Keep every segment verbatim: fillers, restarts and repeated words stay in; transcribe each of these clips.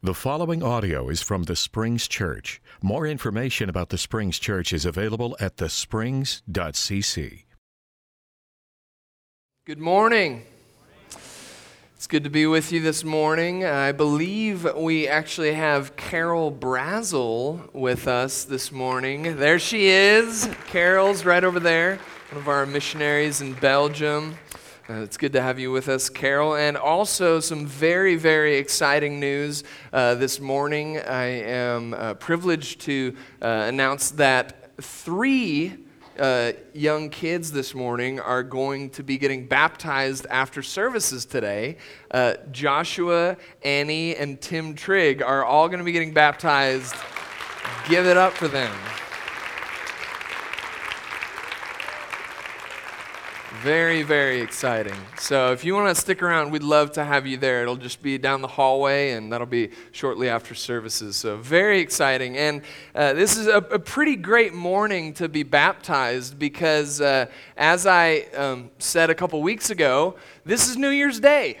The following audio is from The Springs Church. More information about The Springs Church is available at the springs dot c c. Good morning. It's good to be with you this morning. I believe we actually have Carol Brazel with us this morning. There she is. Carol's right over there, one of our missionaries in Belgium. Uh, it's good to have you with us, Carol, and also some very, very exciting news uh, this morning. I am uh, privileged to uh, announce that three uh, young kids this morning are going to be getting baptized after services today. Uh, Joshua, Annie, and Tim Trigg are all going to be getting baptized. Give it up for them. Very, very exciting. So if you want to stick around, we'd love to have you there. It'll just be down the hallway, and that'll be shortly after services. So very exciting. And uh, this is a, a pretty great morning to be baptized because uh, as I um, said a couple weeks ago, this is New Year's Day.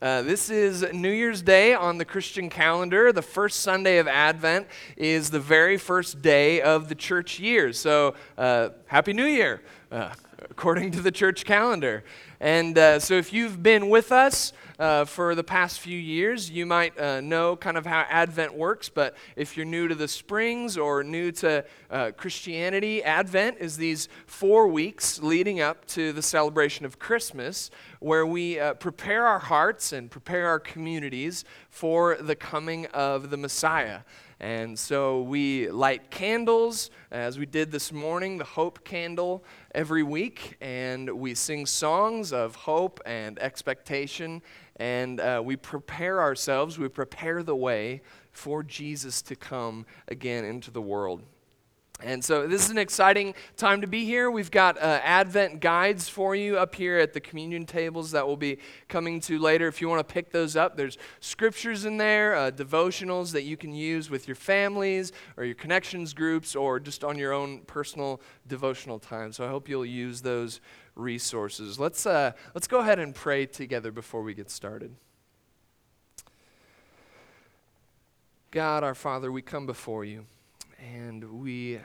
Uh, this is New Year's Day on the Christian calendar. The first Sunday of Advent is the very first day of the church year. So uh, Happy New Year. Uh, according to the church calendar. And uh, so if you've been with us uh, for the past few years, you might uh, know kind of how Advent works, but if you're new to the Springs or new to uh, Christianity, Advent is these four weeks leading up to the celebration of Christmas, where we uh, prepare our hearts and prepare our communities for the coming of the Messiah. And so we light candles, as we did this morning, the hope candle every week, and we sing songs of hope and expectation, and uh, we prepare ourselves, we prepare the way for Jesus to come again into the world. And so this is an exciting time to be here. We've got uh, Advent guides for you up here at the communion tables that we'll be coming to later. If you want to pick those up, there's scriptures in there, uh, devotionals that you can use with your families or your connections groups or just on your own personal devotional time. So I hope you'll use those resources. Let's, uh, let's go ahead and pray together before we get started. God, our Father, we come before you. And we uh,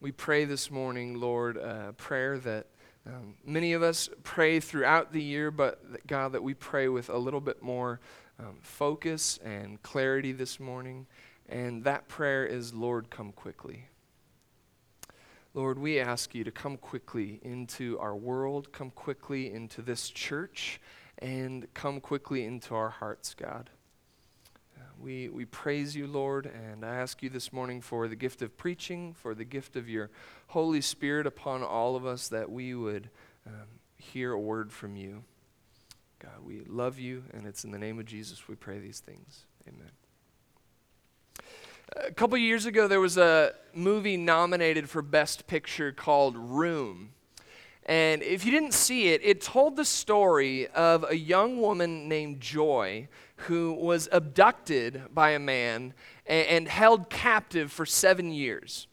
we pray this morning, Lord, a prayer that um, many of us pray throughout the year, but that, God, that we pray with a little bit more um, focus and clarity this morning. And that prayer is, Lord, come quickly. Lord, we ask you to come quickly into our world, come quickly into this church, and come quickly into our hearts, God. We we praise you, Lord, and I ask you this morning for the gift of preaching, for the gift of your Holy Spirit upon all of us, that we would um, hear a word from you. God, we love you, and it's in the name of Jesus we pray these things. Amen. A couple years ago, there was a movie nominated for Best Picture called Room. And if you didn't see it, it told the story of a young woman named Joy who was abducted by a man and, and held captive for seven years.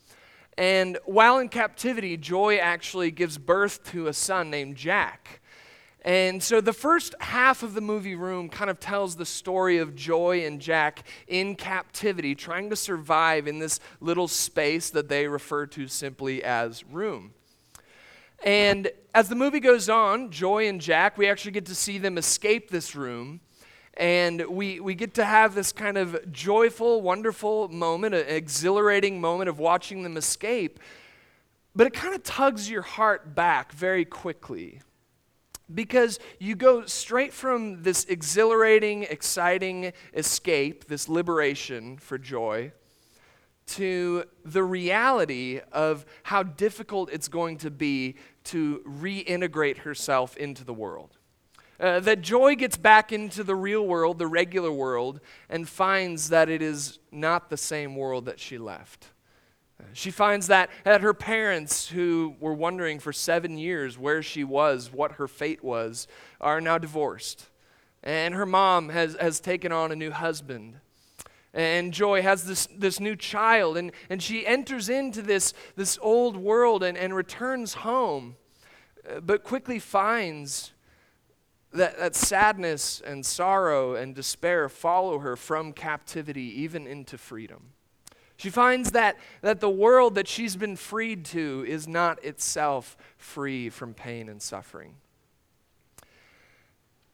And while in captivity, Joy actually gives birth to a son named Jack. And so the first half of the movie Room kind of tells the story of Joy and Jack in captivity, trying to survive in this little space that they refer to simply as Room. And as the movie goes on, Joy and Jack, we actually get to see them escape this room. And we, we get to have this kind of joyful, wonderful moment, an exhilarating moment of watching them escape. But it kind of tugs your heart back very quickly. Because you go straight from this exhilarating, exciting escape, this liberation for Joy, to the reality of how difficult it's going to be to reintegrate herself into the world. Uh, that Joy gets back into the real world, the regular world, and finds that it is not the same world that she left. Uh, she finds that, that her parents, who were wondering for seven years where she was, what her fate was, are now divorced. And her mom has, has taken on a new husband. And Joy has this, this new child, and, and she enters into this, this old world and, and returns home, but quickly finds That, that sadness and sorrow and despair follow her from captivity even into freedom. She finds that, that the world that she's been freed to is not itself free from pain and suffering.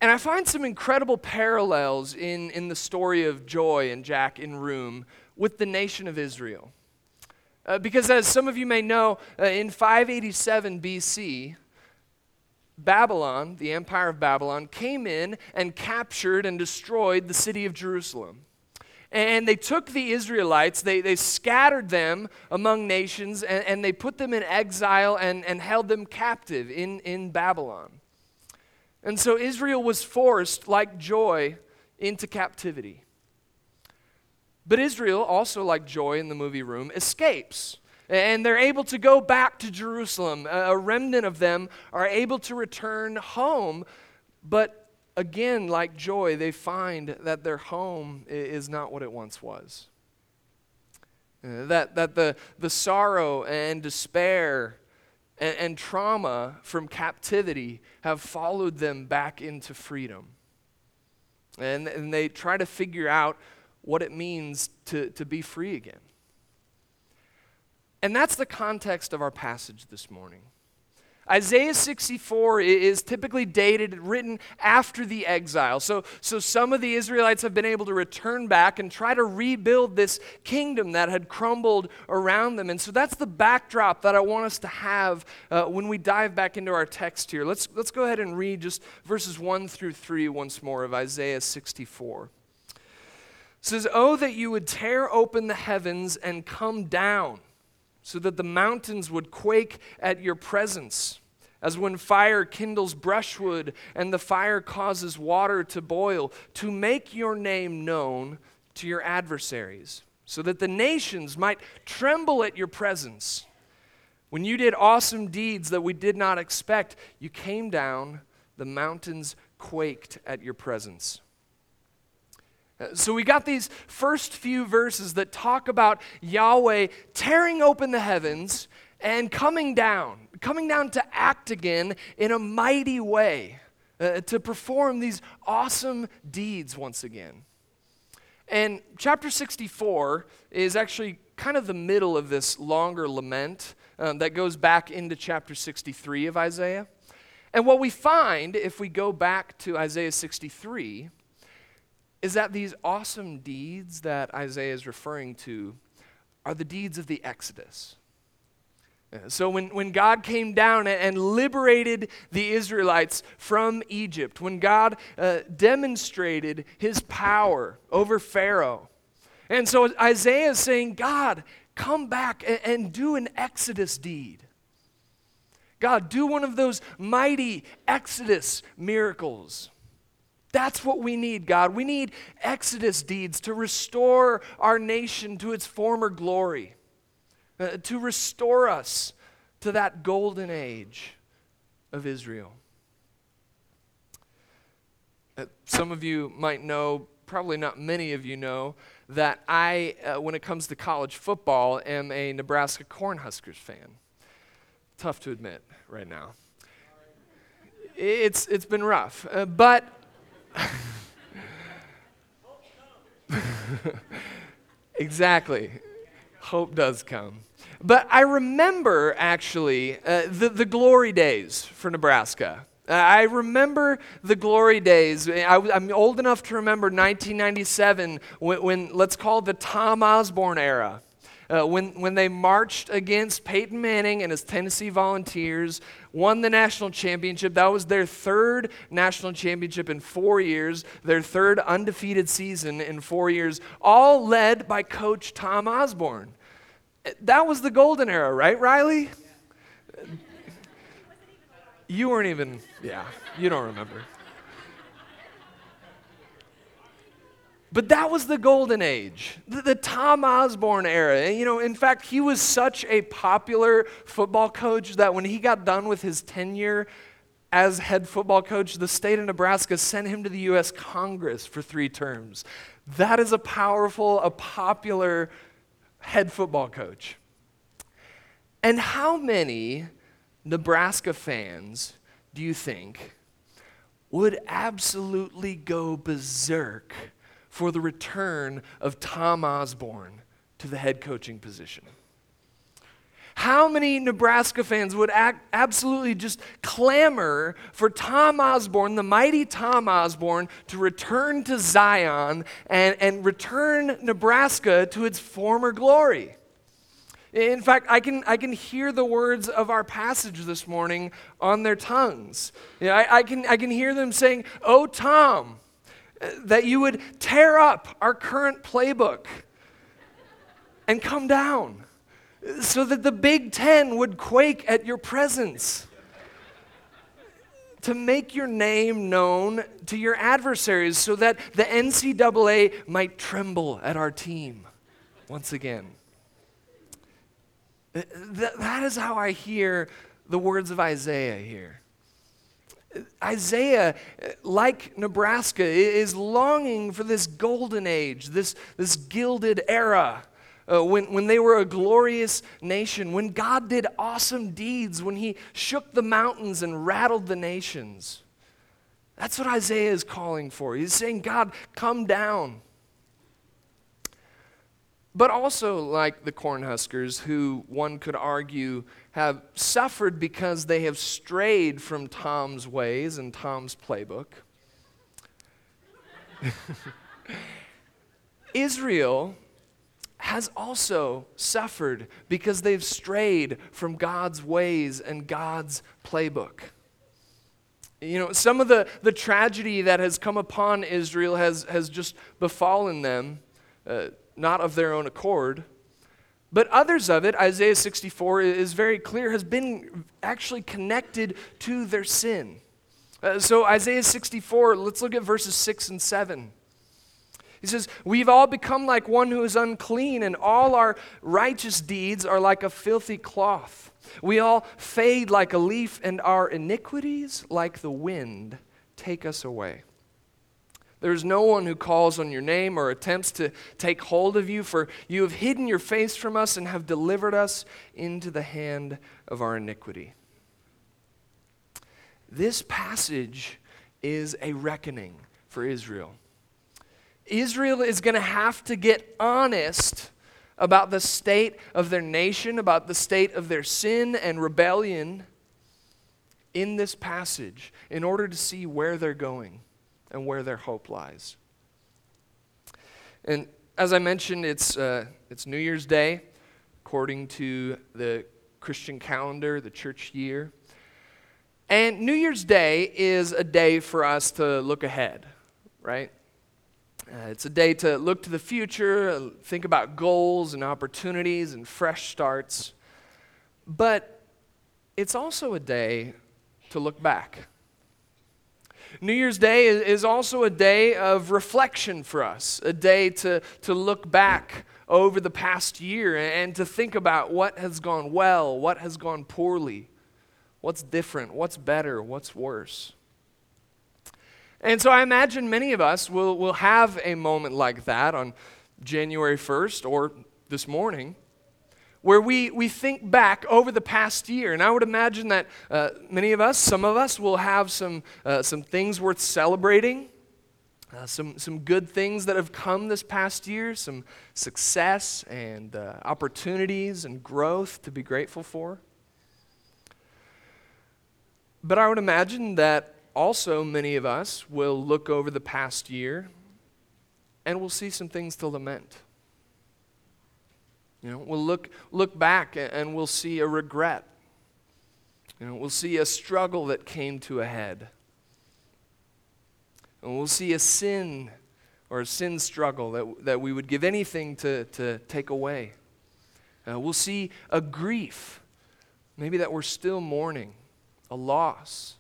And I find some incredible parallels in, in the story of Joy and Jack in Room with the nation of Israel. Uh, because as some of you may know, uh, in five eighty-seven B C, Babylon, the Empire of Babylon, came in and captured and destroyed the city of Jerusalem. And they took the Israelites, they, they scattered them among nations, and, and they put them in exile and, and held them captive in, in Babylon. And so Israel was forced, like Joy, into captivity. But Israel, also like Joy in the movie Room, escapes. And they're able to go back to Jerusalem. A remnant of them are able to return home, but again, like Joy, they find that their home is not what it once was. That that the, the sorrow and despair and, and trauma from captivity have followed them back into freedom. And, and they try to figure out what it means to, to be free again. And that's the context of our passage this morning. Isaiah sixty-four is typically dated, written after the exile. So, so some of the Israelites have been able to return back and try to rebuild this kingdom that had crumbled around them. And so that's the backdrop that I want us to have uh, when we dive back into our text here. Let's, let's go ahead and read just verses one through three once more of Isaiah sixty-four. It says, "Oh, that you would tear open the heavens and come down, so that the mountains would quake at your presence, as when fire kindles brushwood and the fire causes water to boil, to make your name known to your adversaries, so that the nations might tremble at your presence. When you did awesome deeds that we did not expect, you came down, the mountains quaked at your presence." So we got these first few verses that talk about Yahweh tearing open the heavens and coming down, coming down to act again in a mighty way, uh, to perform these awesome deeds once again. And chapter sixty-four is actually kind of the middle of this longer lament um, that goes back into chapter sixty-three of Isaiah. And what we find, if we go back to Isaiah sixty-three, is that these awesome deeds that Isaiah is referring to are the deeds of the Exodus. So when, when God came down and liberated the Israelites from Egypt, when God uh, demonstrated his power over Pharaoh. And so Isaiah is saying, God, come back and, and do an Exodus deed. God, do one of those mighty Exodus miracles. That's what we need, God. We need Exodus deeds to restore our nation to its former glory, uh, to restore us to that golden age of Israel. Uh, some of you might know, probably not many of you know, that I, uh, when it comes to college football, am a Nebraska Cornhuskers fan. Tough to admit right now. It's it's been rough, uh, but... Exactly. Hope does come. But I remember, actually, uh, the, the glory days for Nebraska. Uh, I remember the glory days. I, I'm old enough to remember nineteen ninety-seven when, when let's call it the Tom Osborne era. Uh, when, when they marched against Peyton Manning and his Tennessee Volunteers, won the national championship. That was their third national championship in four years, their third undefeated season in four years, all led by Coach Tom Osborne. That was the golden era, right, Riley? Yeah. You weren't even, yeah, you don't remember. But that was the golden age, the, the Tom Osborne era. You know, in fact, he was such a popular football coach that when he got done with his tenure as head football coach, the state of Nebraska sent him to the U S Congress for three terms. That is a powerful, a popular head football coach. And how many Nebraska fans do you think would absolutely go berserk for the return of Tom Osborne to the head coaching position. How many Nebraska fans would act, absolutely just clamor for Tom Osborne, the mighty Tom Osborne, to return to Zion and, and return Nebraska to its former glory? In fact, I can I can hear the words of our passage this morning on their tongues. You know, I, I can I can hear them saying, "Oh, Tom, that you would tear up our current playbook and come down, so that the Big Ten would quake at your presence, to make your name known to your adversaries, so that the N C double A might tremble at our team once again." That is how I hear the words of Isaiah here. Isaiah, like Nebraska, is longing for this golden age, this, this gilded era, uh, when, when they were a glorious nation, when God did awesome deeds, when he shook the mountains and rattled the nations. That's what Isaiah is calling for. He's saying, God, come down. But also like the Cornhuskers, who one could argue have suffered because they have strayed from Tom's ways and Tom's playbook. Israel has also suffered because they've strayed from God's ways and God's playbook. You know, some of the, the tragedy that has come upon Israel has, has just befallen them, uh, not of their own accord, but others of it, Isaiah sixty-four is very clear, has been actually connected to their sin. Uh, so Isaiah sixty-four, let's look at verses six and seven. He says, "We've all become like one who is unclean, and all our righteous deeds are like a filthy cloth. We all fade like a leaf, and our iniquities, like the wind, take us away. There is no one who calls on your name or attempts to take hold of you, for you have hidden your face from us and have delivered us into the hand of our iniquity." This passage is a reckoning for Israel. Israel is going to have to get honest about the state of their nation, about the state of their sin and rebellion in this passage, in order to see where they're going and where their hope lies. And as I mentioned, it's uh, it's New Year's Day, according to the Christian calendar, the church year. And New Year's Day is a day for us to look ahead, right? Uh, it's a day to look to the future, think about goals and opportunities and fresh starts. But it's also a day to look back. New Year's Day is also a day of reflection for us, a day to, to look back over the past year and to think about what has gone well, what has gone poorly, what's different, what's better, what's worse. And so I imagine many of us will, will have a moment like that on January first or this morning, where we, we think back over the past year. And I would imagine that uh, many of us, some of us, will have some uh, some things worth celebrating, uh, some, some good things that have come this past year, some success and uh, opportunities and growth to be grateful for. But I would imagine that also many of us will look over the past year and we'll see some things to lament. You know, we'll look look back and we'll see a regret. You know, we'll see a struggle that came to a head. And we'll see a sin or a sin struggle that, that we would give anything to, to take away. Uh, we'll see a grief, maybe that we're still mourning, a loss.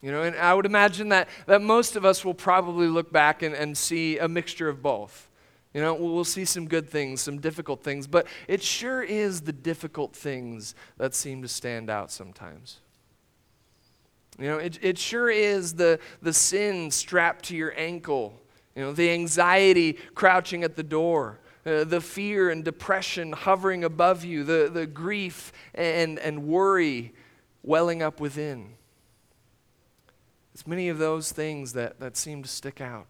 You know, and I would imagine that, that most of us will probably look back and, and see a mixture of both. You know, we'll see some good things, some difficult things, but it sure is the difficult things that seem to stand out sometimes. You know, it it sure is the, the sin strapped to your ankle, you know, the anxiety crouching at the door, uh, the fear and depression hovering above you, the, the grief and, and worry welling up within. It's many of those things that, that seem to stick out.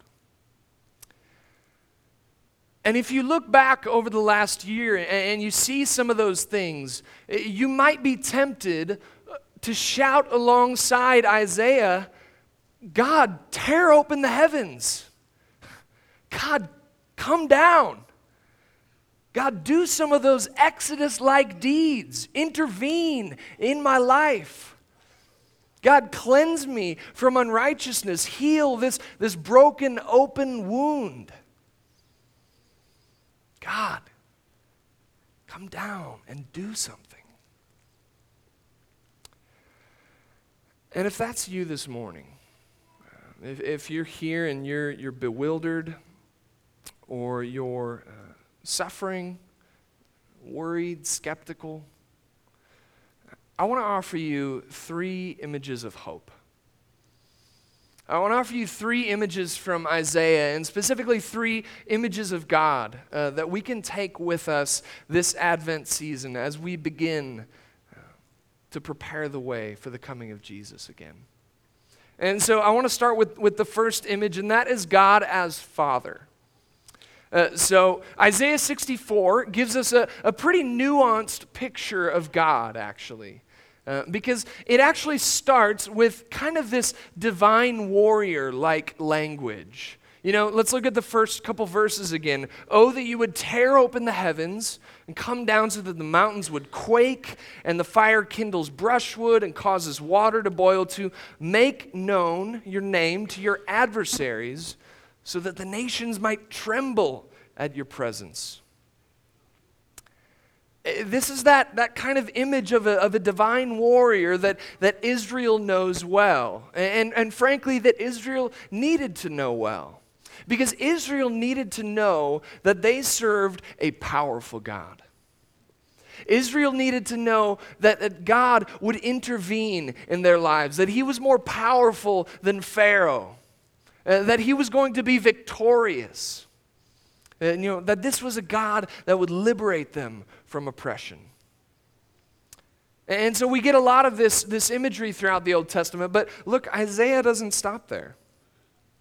And if you look back over the last year and you see some of those things, you might be tempted to shout alongside Isaiah, God, tear open the heavens. God, come down. God, do some of those Exodus-like deeds. Intervene in my life. God, cleanse me from unrighteousness. Heal this, this broken, open wound. God, come down and do something. And if that's you this morning, if, if you're here and you're you're bewildered or you're uh, suffering, worried, skeptical, I want to offer you three images of hope. I want to offer you three images from Isaiah, and specifically three images of God uh, that we can take with us this Advent season as we begin uh, to prepare the way for the coming of Jesus again. And so I want to start with, with the first image, and that is God as Father. Uh, so Isaiah sixty-four gives us a, a pretty nuanced picture of God, actually. Uh, because it actually starts with kind of this divine warrior-like language. You know, let's look at the first couple verses again. Oh, that you would tear open the heavens and come down so that the mountains would quake and the fire kindles brushwood and causes water to boil to make known your name to your adversaries so that the nations might tremble at your presence. This is that, that kind of image of a, of a divine warrior that, that Israel knows well, and, and frankly that Israel needed to know well, because Israel needed to know that they served a powerful God. Israel needed to know that, that God would intervene in their lives, that he was more powerful than Pharaoh, uh, that he was going to be victorious. And, you know, that this was a God that would liberate them from oppression. And so we get a lot of this, this imagery throughout the Old Testament, but look, Isaiah doesn't stop there.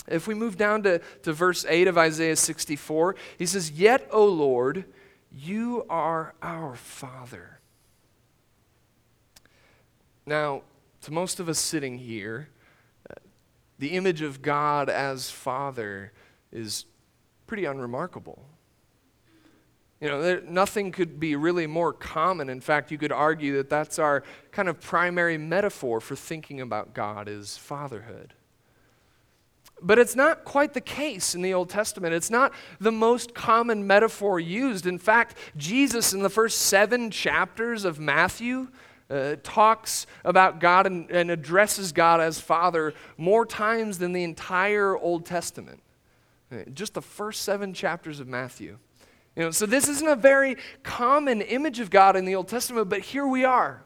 If we move down to, to verse eight of Isaiah sixty-four, he says, Yet, O Lord, you are our Father. Now, to most of us sitting here, the image of God as Father is pretty unremarkable. You know, there, nothing could be really more common. In fact, you could argue that that's our kind of primary metaphor for thinking about God is fatherhood. But it's not quite the case in the Old Testament. It's not the most common metaphor used. In fact, Jesus in the first seven chapters of Matthew uh, talks about God and, and addresses God as Father more times than the entire Old Testament. Just the first seven chapters of Matthew. You know, so this isn't a very common image of God in the Old Testament, but here we are.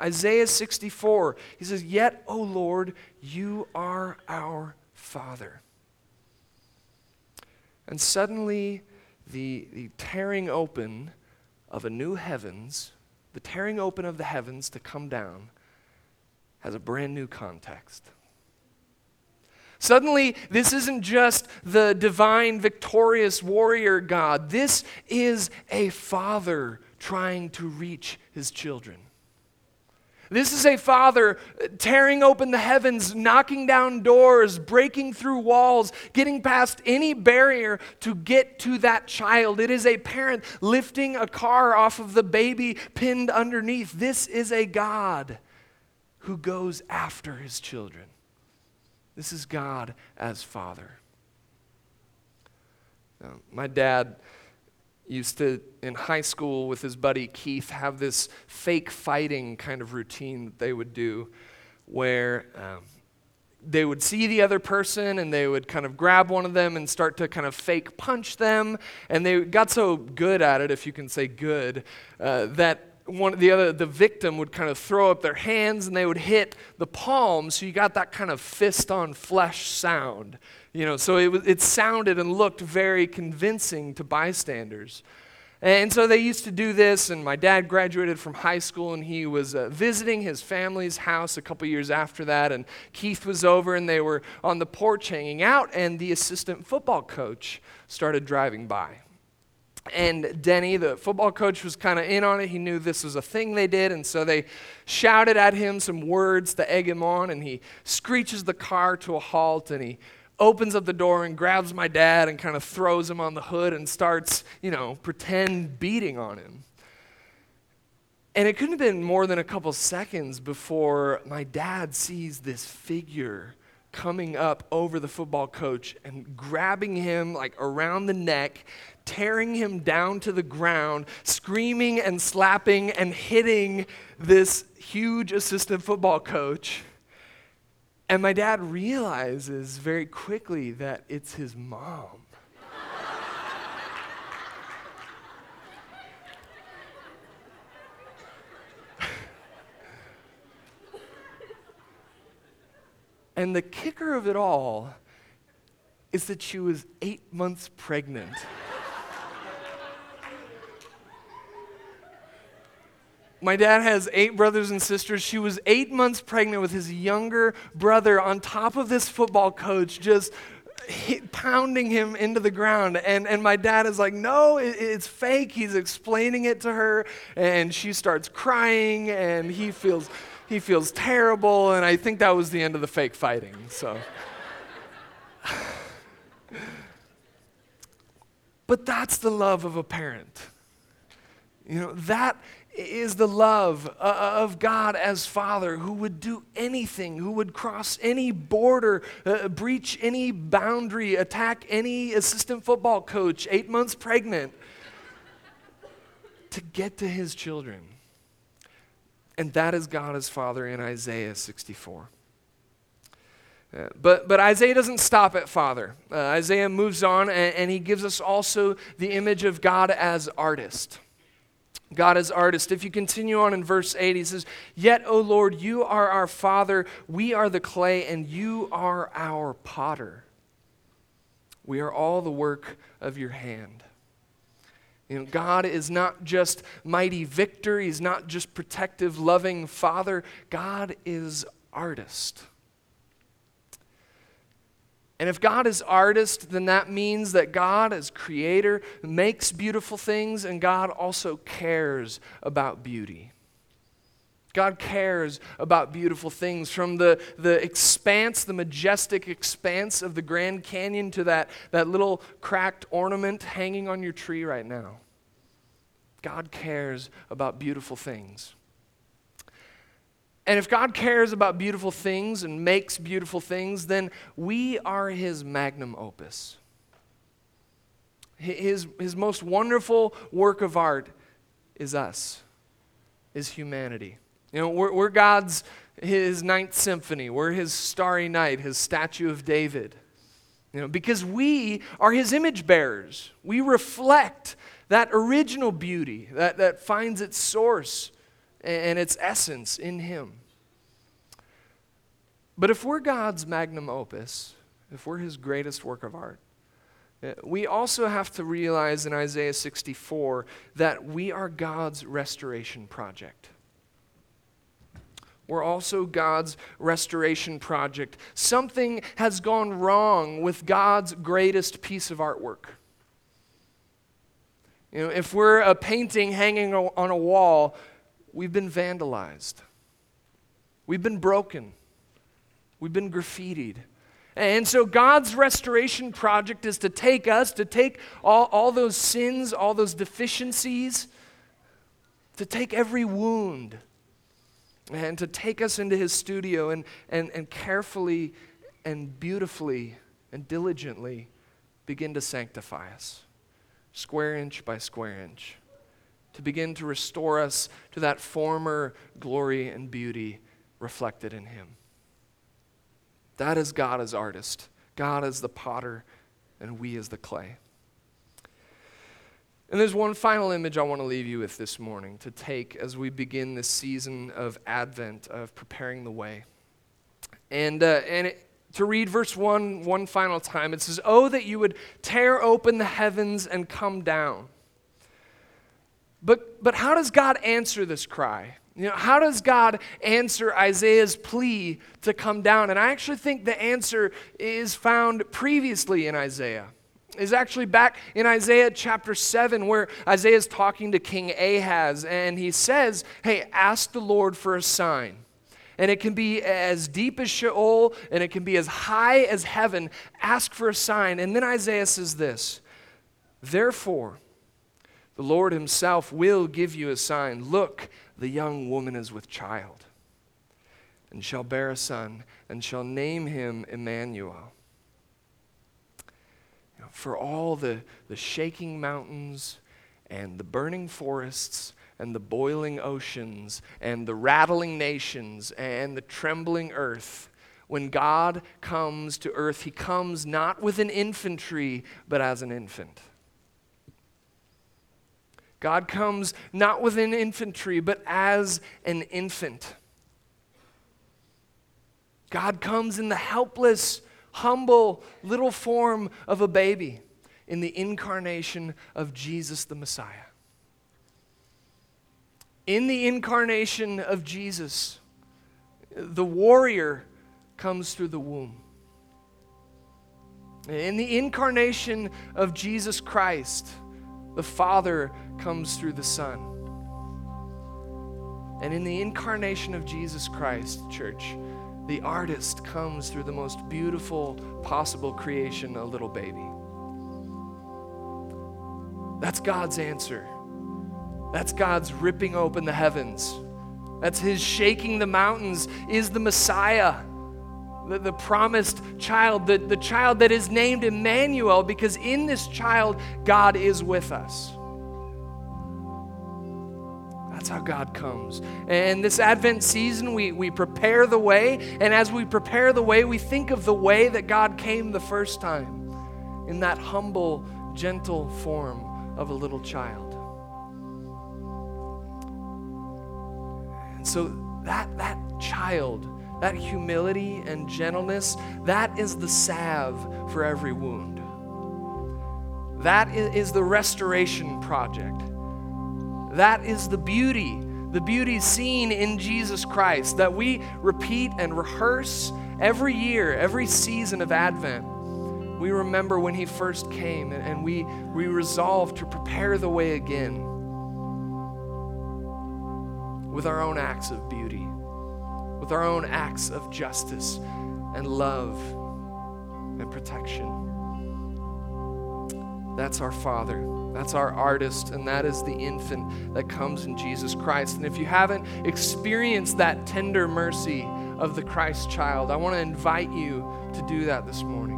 Isaiah sixty-four, he says, Yet, O Lord, you are our Father. And suddenly, the, the tearing open of a new heavens, the tearing open of the heavens to come down, has a brand new context. Suddenly, this isn't just the divine, victorious warrior God. This is a father trying to reach his children. This is a father tearing open the heavens, knocking down doors, breaking through walls, getting past any barrier to get to that child. It is a parent lifting a car off of the baby pinned underneath. This is a God who goes after his children. This is God as Father. Now, my dad used to, in high school with his buddy Keith, have this fake fighting kind of routine that they would do where um, they would see the other person and they would kind of grab one of them and start to kind of fake punch them. And they got so good at it, if you can say good, uh, that one the other the victim would kind of throw up their hands and they would hit the palm, so you got that kind of fist on flesh sound, you know so it was it sounded and looked very convincing to bystanders. And so they used to do this, and my dad graduated from high school, and he was uh, visiting his family's house a couple years after that, and Keith was over, and they were on the porch hanging out, and the assistant football coach started driving by. And Denny, the football coach, was kind of in on it. He knew this was a thing they did, and so they shouted at him some words to egg him on, and he screeches the car to a halt, and he opens up the door and grabs my dad and kind of throws him on the hood and starts, you know, pretend beating on him. And it couldn't have been more than a couple seconds before my dad sees this figure coming up over the football coach and grabbing him like around the neck, tearing him down to the ground, screaming and slapping and hitting this huge assistant football coach. And my dad realizes very quickly that it's his mom. And the kicker of it all is that she was eight months pregnant. My dad has eight brothers and sisters. She was eight months pregnant with his younger brother on top of this football coach, just hit, pounding him into the ground. And, and my dad is like, no, it, it's fake. He's explaining it to her, and she starts crying, and he feels he feels terrible, and I think that was the end of the fake fighting. So, but that's the love of a parent. You know, that is the love of God as Father, who would do anything, who would cross any border, uh, breach any boundary, attack any assistant football coach, eight months pregnant, to get to his children. And that is God as Father in Isaiah sixty-four. Uh, but but Isaiah doesn't stop at Father. Uh, Isaiah moves on, and, and he gives us also the image of God as artist. God is artist. If you continue on in verse eight, he says, "Yet, O Lord, you are our Father, we are the clay, and you are our potter. We are all the work of your hand." You know, God is not just mighty victor, he's not just protective, loving Father. God is artist. And if God is artist, then that means that God, as creator, makes beautiful things, and God also cares about beauty. God cares about beautiful things, from the, the expanse, the majestic expanse of the Grand Canyon, to that, that little cracked ornament hanging on your tree right now. God cares about beautiful things. And if God cares about beautiful things and makes beautiful things, then we are his magnum opus. His, his most wonderful work of art is us, is humanity. You know, we're, we're God's, his Ninth Symphony. We're his Starry Night, his Statue of David. You know, because we are his image bearers. We reflect that original beauty that, that finds its source and its essence in him. But if we're God's magnum opus, if we're his greatest work of art, we also have to realize in Isaiah sixty-four that we are God's restoration project. We're also God's restoration project. Something has gone wrong with God's greatest piece of artwork. You know, if we're a painting hanging on a wall, we've been vandalized. We've been broken. We've been graffitied. And so God's restoration project is to take us, to take all, all those sins, all those deficiencies, to take every wound, and to take us into his studio and, and, and carefully and beautifully and diligently begin to sanctify us, square inch by square inch, to begin to restore us to that former glory and beauty reflected in him. That is God as artist. God as the potter, and we as the clay. And there's one final image I want to leave you with this morning to take as we begin this season of Advent, of preparing the way. And, uh, and it, to read verse one one final time, it says, "Oh, that you would tear open the heavens and come down, But but how does God answer this cry? You know, how does God answer Isaiah's plea to come down? And I actually think the answer is found previously in Isaiah. Is actually back in Isaiah chapter seven, where Isaiah is talking to King Ahaz, and he says, hey, ask the Lord for a sign. And it can be as deep as Sheol, and it can be as high as heaven. Ask for a sign. And then Isaiah says this, therefore, the Lord himself will give you a sign. Look, the young woman is with child, and shall bear a son, and shall name him Emmanuel. You know, for all the, the shaking mountains, and the burning forests, and the boiling oceans, and the rattling nations, and the trembling earth, when God comes to earth, he comes not with an infantry, but as an infant. God comes not with an infantry, but as an infant. God comes in the helpless, humble, little form of a baby, in the incarnation of Jesus the Messiah. In the incarnation of Jesus, the warrior comes through the womb. In the incarnation of Jesus Christ, the Father comes through the Son. And in the incarnation of Jesus Christ, church, the artist comes through the most beautiful possible creation, a little baby. That's God's answer. That's God's ripping open the heavens. That's his shaking the mountains, is the Messiah, the, the promised child, the, the child that is named Emmanuel, because in this child, God is with us. That's how God comes. And this Advent season, we, we prepare the way, and as we prepare the way, we think of the way that God came the first time, in that humble, gentle form of a little child. And so that, that child, that humility and gentleness, that is the salve for every wound. That is the restoration project. That is the beauty, the beauty seen in Jesus Christ, that we repeat and rehearse every year, every season of Advent. We remember when he first came, and we, we resolve to prepare the way again with our own acts of beauty, with our own acts of justice and love and protection. That's our Father. That's our artist, and that is the infant that comes in Jesus Christ. And if you haven't experienced that tender mercy of the Christ child, I want to invite you to do that this morning.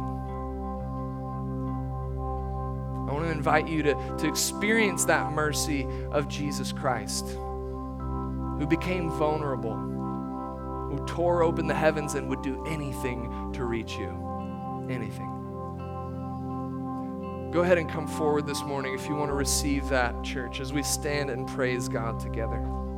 I want to invite you to, to experience that mercy of Jesus Christ, who became vulnerable, who tore open the heavens and would do anything to reach you. Anything. Go ahead and come forward this morning if you want to receive that, church, as we stand and praise God together.